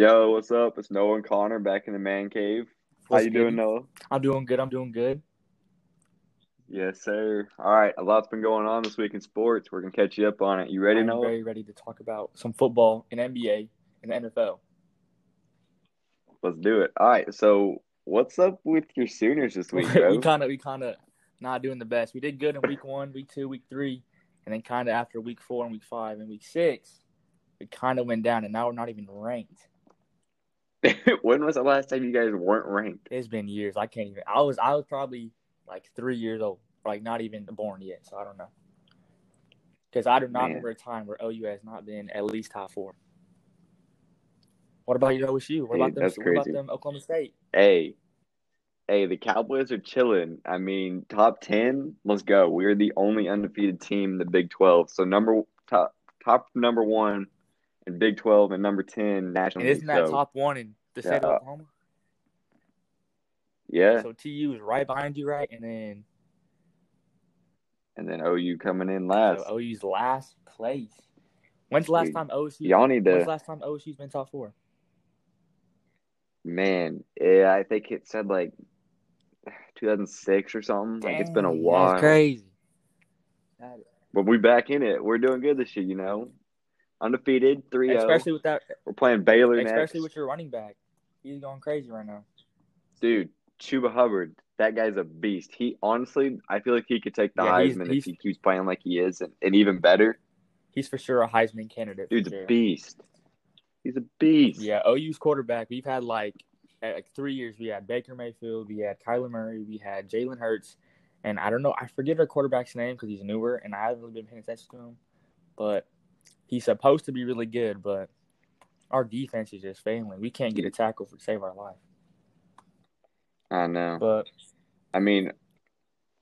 Yo, what's up? It's Noah and Connor back in the man cave. What's How you doing, Noah? I'm doing good. Yes, sir. All right, a lot's been going on this week in sports. We're going to catch you up on it. You ready, Noah? I'm very ready to talk about some football and NBA and the NFL. Let's do it. All right, so what's up with your Sooners this week, bro? we kind of not doing the best. We did good in week one, week two, week three, and then kind of after week four and week five and week six, we kind of went down, and now we're not even ranked. When was the last time you guys weren't ranked? It's been years. I can't even. I was probably like 3 years old, like not even born yet. So I don't know. Because I do not remember a time where OU has not been at least top four. What about your OSU? What about them Oklahoma State? Hey, the Cowboys are chilling. I mean, top 10, let's go. We're the only undefeated team in the Big 12. So top number one. And Big 12 and number 10 national. And isn't that top one in the state of Oklahoma? Yeah. So TU is right behind you, right? And then OU coming in last. So OU's last place. When's the last time OSU's been top four? Man, yeah, I think it said like 2006 or something. Dang, like it's been a while. That's crazy. But we back in it. We're doing good this year, you know. Undefeated, 3-0. Especially with that, we're playing Baylor next. Especially with your running back, he's going crazy right now. Dude, Chuba Hubbard, that guy's a beast. He honestly, I feel like he could take the Heisman if he keeps playing like he is, and even better. He's for sure a Heisman candidate. Dude's a beast. He's a beast. Yeah, OU's quarterback. We've had like 3 years. We had Baker Mayfield, we had Kyler Murray, we had Jalen Hurts, and I don't know. I forget our quarterback's name because he's newer, and I haven't really been paying attention to him, but. He's supposed to be really good, but our defense is just failing. We can't get a tackle to save our life. I know. But, I mean,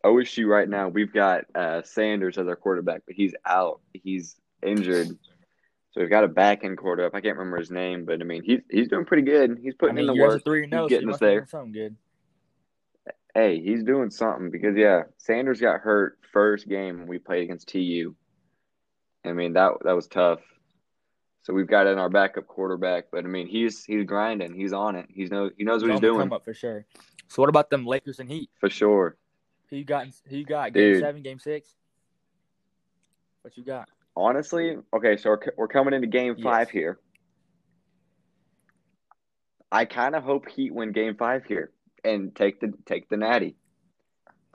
OSU right now, we've got Sanders as our quarterback, but he's out. He's injured. So we've got a back-end quarterback. I can't remember his name, but, I mean, he's doing pretty good. He's putting in the work. He's getting us there. Something good. Hey, he's doing something because, yeah, Sanders got hurt first game we played against TU. I mean, that was tough. So we've got in our backup quarterback, but I mean, he's grinding, he's on it. He knows what he's doing. Come up for sure. So what about them Lakers and Heat? For sure. Who you got? Game 7, game 6? What you got? Honestly, okay, so we're coming into game 5 here. I kind of hope Heat win game 5 here and take the natty.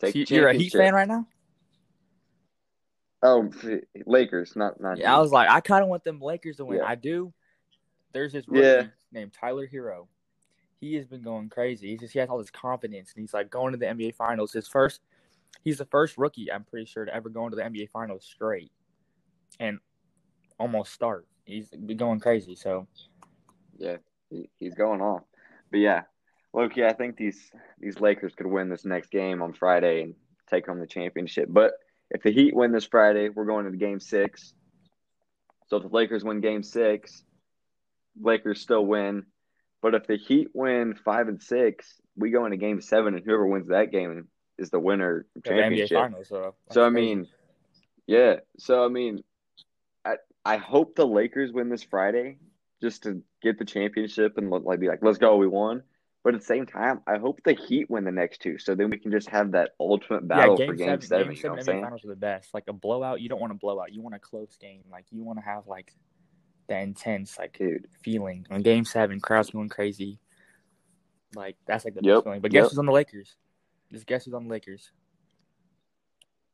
So you're a Heat fan right now? Oh, Lakers, not. Yeah, I was like, I kind of want them Lakers to win. Yeah. I do. There's this rookie named Tyler Hero. He has been going crazy. He has all this confidence, and he's like going to the NBA Finals. He's the first rookie, I'm pretty sure, to ever go into the NBA Finals straight and almost start. He's been going crazy. So, yeah, he's going on. But yeah, look, I think these Lakers could win this next game on Friday and take home the championship, but. If the Heat win this Friday, we're going into game 6. So if the Lakers win game 6, Lakers still win. But if the Heat win 5 and 6, we go into game 7, and whoever wins that game is the winner of championship. The NBA Finals, so I mean, yeah. So I mean, I hope the Lakers win this Friday just to get the championship and be like, let's go, we won. But at the same time, I hope the Heat win the next two, so then we can just have that ultimate battle for Game 7. Game 7, you know what I'm saying? Finals are the best. Like a blowout, you don't want a blowout. You want a close game. Like you want to have like the intense feeling. On Game 7, crowd's going crazy. Like that's like the best feeling. But guess who's on the Lakers? Just guess who's on the Lakers?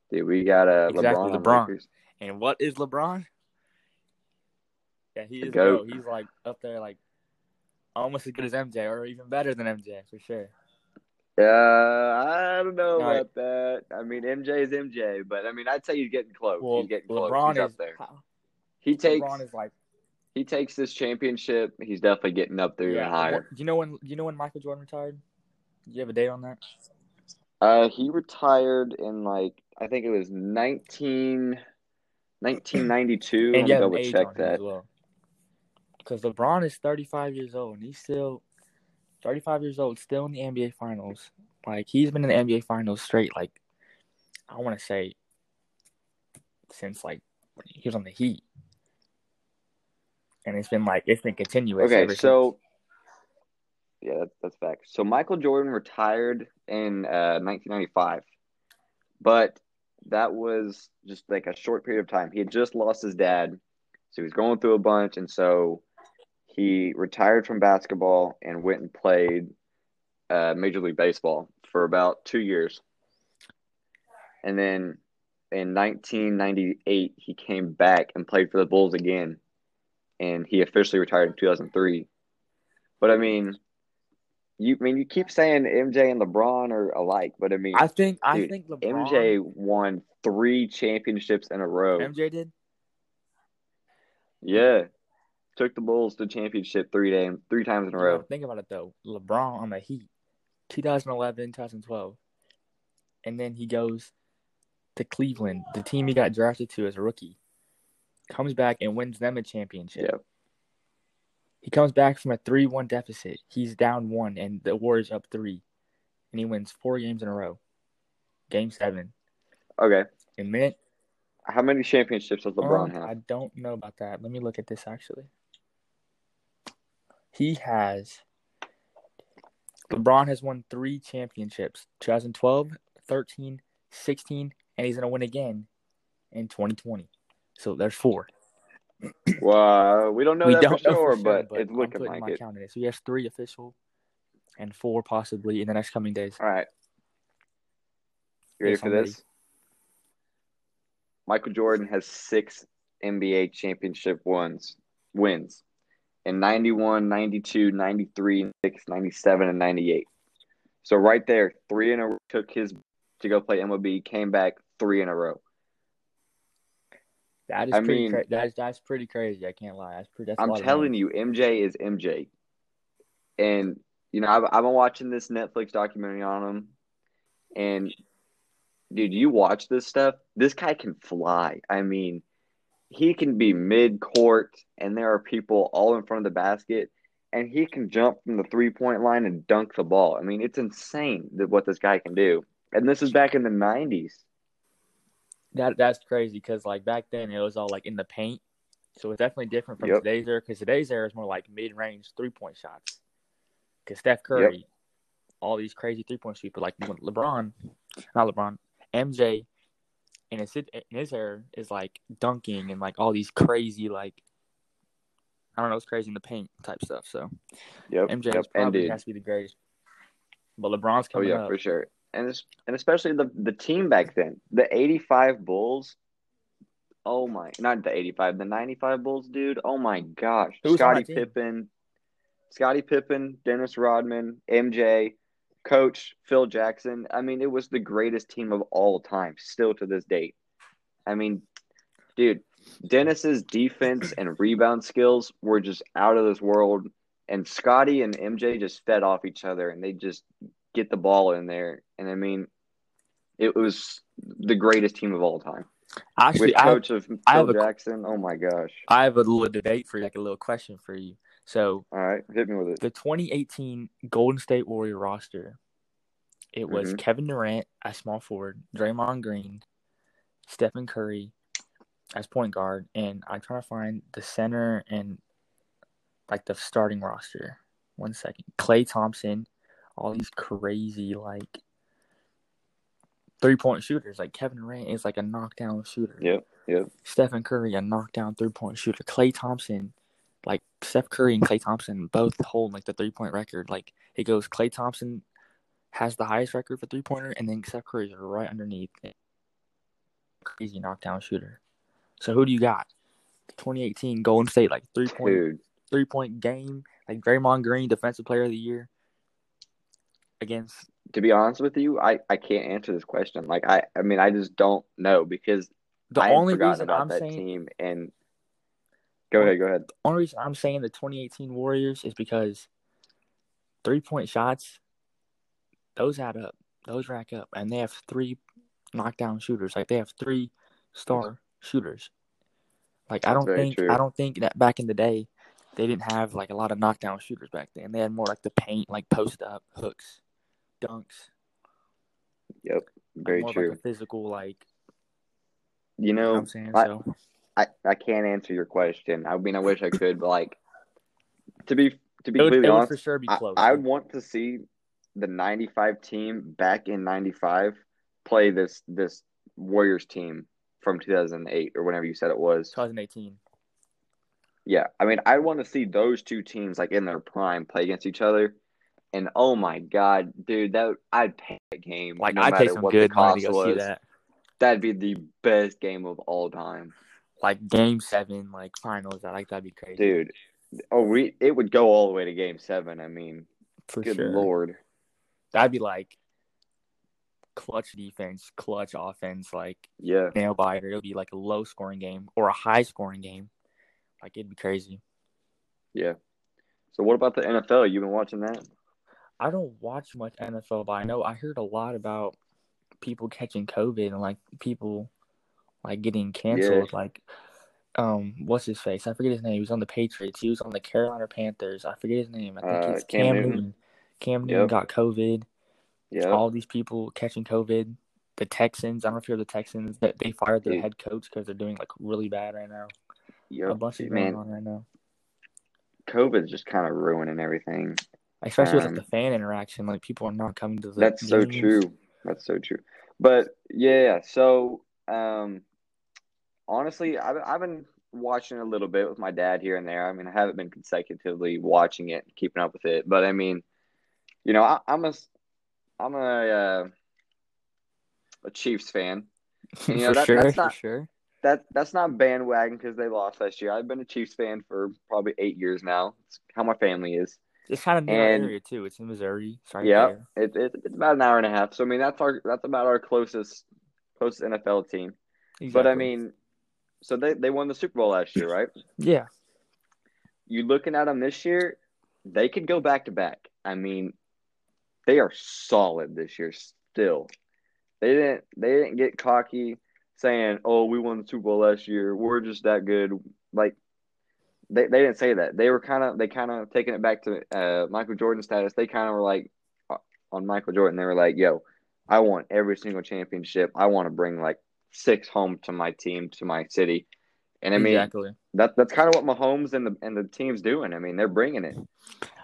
Dude, we got LeBron. Lakers. And what is LeBron? Yeah, he is GOAT. He's like up there, like. Almost as good as MJ, or even better than MJ, for sure. I don't know about that. I mean, MJ is MJ, but I mean, I'd say he's getting close. Well, he's getting close. He's up there. He takes this championship. He's definitely getting up there and higher. Do you know when Michael Jordan retired? Do you have a date on that? He retired in I think it was 1992. I'm gonna double check that. Because LeBron is 35 years old, and he's still 35 years old, still in the NBA Finals. Like, he's been in the NBA Finals straight, like, I want to say, since, like, he was on the Heat. And it's been continuous. Okay, so yeah, that's facts. So Michael Jordan retired in 1995, but that was just a short period of time. He had just lost his dad, so he was going through a bunch, and so he retired from basketball and went and played Major League Baseball for about 2 years. And then in 1998, he came back and played for the Bulls again, and he officially retired in 2003. But, you keep saying MJ and LeBron are alike, but, I think LeBron... MJ won 3 championships in a row. MJ did? Yeah. Took the Bulls to championship 3 times in a row. Think about it, though. LeBron on the Heat, 2011, 2012. And then he goes to Cleveland, the team he got drafted to as a rookie. Comes back and wins them a championship. Yep. He comes back from a 3-1 deficit. He's down 1, and the Warriors up 3. And he wins 4 games in a row. Game 7. Okay. And then, how many championships does LeBron have? I don't know about that. Let me look at this, actually. LeBron has won 3 championships. 2012, 13, 16, and he's going to win again in 2020. So there's 4. Well, we don't know for sure, but it's looking like it. So he has 3 official and 4 possibly in the next coming days. All right. You ready for this? Michael Jordan has 6 NBA championship wins in 91, 92, 93, 97, and 98. So right there, 3 in a row, took his to go play MLB, came back 3 in a row. That's pretty crazy. I can't lie. I'm telling you, MJ is MJ. And, I've been watching this Netflix documentary on him. And, dude, you watch this stuff, this guy can fly. He can be mid-court, and there are people all in front of the basket, and he can jump from the three-point line and dunk the ball. It's insane what this guy can do. And this is back in the 90s. That's crazy because, back then it was all, in the paint. So it's definitely different from today's era because today's era is more like mid-range three-point shots. Because Steph Curry, all these crazy three-point shooters, but MJ in his era is, dunking and, all these crazy, I don't know, it's crazy in the paint type stuff. So MJ probably has to be the greatest. But LeBron's coming up. Oh, yeah, for sure. And especially the team back then, the 85 Bulls. Oh my, not the 85, the 95 Bulls, dude. Oh my gosh, Scottie Pippen, Dennis Rodman, MJ, Coach Phil Jackson. It was the greatest team of all time, still to this date. Dude, Dennis's defense and rebound skills were just out of this world, and Scottie and MJ just fed off each other, and they just get the ball in there. And it was the greatest team of all time. Actually, Phil Jackson, oh my gosh. I have a little debate for you, a little question for you. So, all right, hit me with it. The 2018 Golden State Warrior roster, it was Kevin Durant as small forward, Draymond Green, Stephen Curry as point guard, and I'm trying to find the center and the starting roster. 1 second. Klay Thompson. All these crazy, 3-point shooters. Kevin Durant is, a knockdown shooter. Yep. Stephen Curry, a knockdown 3-point shooter. Klay Thompson, Steph Curry and Klay Thompson both hold, the 3-point record. It goes Klay Thompson has the highest record for 3-pointer, and then Steph Curry's right underneath. Crazy knockdown shooter. So, who do you got? 2018 Golden State, 3-point game. Draymond Green, Defensive Player of the Year. To be honest with you, I can't answer this question. I just don't know because I only forgot about that team. And go ahead. The only reason I'm saying the 2018 Warriors is because 3-point shots, those add up, those rack up, and they have 3 knockdown shooters. They have 3 star shooters. I don't think that back in the day they didn't have a lot of knockdown shooters back then. They had more the paint, post up, hooks, dunks. Yep, very true. More physical, You know what I'm saying? I can't answer your question. I mean, I wish I could, but like to be completely honest, for sure be close. I would want to see the 95 team back in 95 play this Warriors team from 2008 or whenever you said it was. 2018. Yeah, I mean, I want to see those two teams like in their prime play against each other. And oh my god, dude, that I'd pay that game. Like no I'd pay some good money to go see that. That'd be the best game of all time. Like game 7, like finals. I like that'd be crazy. Dude, it would go all the way to game 7. I mean, for good sure. Lord. That'd be like clutch defense, clutch offense, like nail biter. It'll be like a low scoring game or a high scoring game. Like it'd be crazy. Yeah. So what about the NFL? You been watching that? I don't watch much NFL, but I know I heard a lot about people catching COVID and like people like getting canceled. Yeah. Like, what's his face? I forget his name. He was on the Patriots. He was on the Carolina Panthers. I forget his name. I think it's Cam Newton. Cam Newton got COVID. Yeah. All these people catching COVID. The Texans. I don't know if you heard the Texans. They fired their head coach because they're doing like really bad right now. Yep. A bunch is going on right now. COVID's just kind of ruining everything. Especially with like, the fan interaction. Like people are not coming to the games. So true. That's so true. But yeah, so honestly, I've been watching a little bit with my dad here and there. I mean, I haven't been consecutively watching it, keeping up with it. But I mean, you know, I'm a Chiefs fan. And, you know, for sure. That's not bandwagon because they lost last year. I've been a Chiefs fan for probably 8 years now. It's how my family is. It's kind of near our area too. It's in Missouri. Yeah, it's about an hour and a half. So I mean, that's about our closest NFL team. Exactly. But I mean, so they won the Super Bowl last year, right? Yeah. You looking at them this year? They could go back to back. I mean, they are solid this year still. They didn't get cocky. Saying, "Oh, we won the Super Bowl last year. We're just that good." Like they didn't say that. They were kind of taking it back to Michael Jordan status. They kind of were like on Michael Jordan. They were like, "Yo, I want every single championship. I want to bring like 6 home to my team, to my city." And I mean, exactly. That's kind of what Mahomes and the team's doing. I mean, they're bringing it.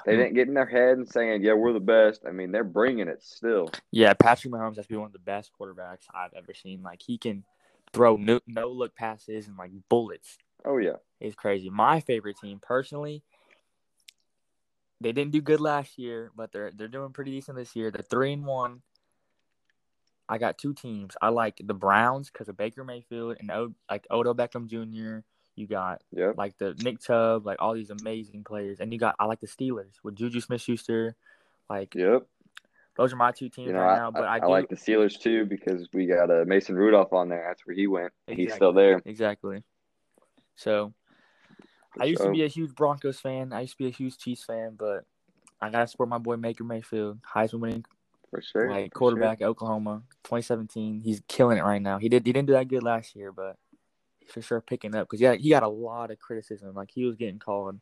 They didn't get in their head and saying, "Yeah, we're the best." I mean, they're bringing it still. Yeah, Patrick Mahomes has to be one of the best quarterbacks I've ever seen. Like he can throw no-look passes and, like, bullets. Oh, yeah. It's crazy. My favorite team, personally, they didn't do good last year, but they're doing pretty decent this year. They're 3-1. I got 2 teams. I like the Browns because of Baker Mayfield and, Odell Beckham Jr. You got, like, the Nick Chubb, like, all these amazing players. And you got – I like the Steelers with Juju Smith-Schuster. Like, those are my 2 teams right now. But I like the Steelers too because we got Mason Rudolph on there. That's where he went. Exactly. He's still there. Exactly. So I used to be a huge Broncos fan. I used to be a huge Chiefs fan, but I gotta support my boy Baker Mayfield, Heisman winning quarterback at Oklahoma, 2017. He's killing it right now. He didn't do that good last year, but he's for sure picking up because he got a lot of criticism. Like he was getting called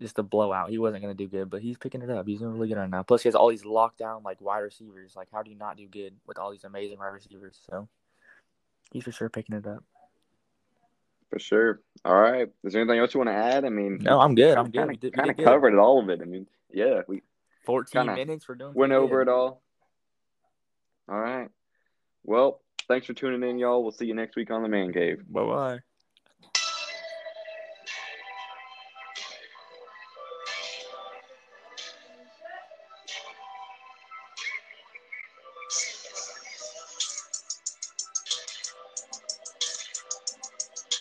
just a blowout. He wasn't going to do good, but he's picking it up. He's doing really good right now. Plus, he has all these lockdown, like, wide receivers. Like, how do you not do good with all these amazing wide receivers? So, he's for sure picking it up. For sure. All right. Is there anything else you want to add? I mean, no, I'm good. We kind of covered all of it. I mean, yeah. 14 minutes. We're doing went over it all. All right. Well, thanks for tuning in, y'all. We'll see you next week on The Man Cave. Bye-bye.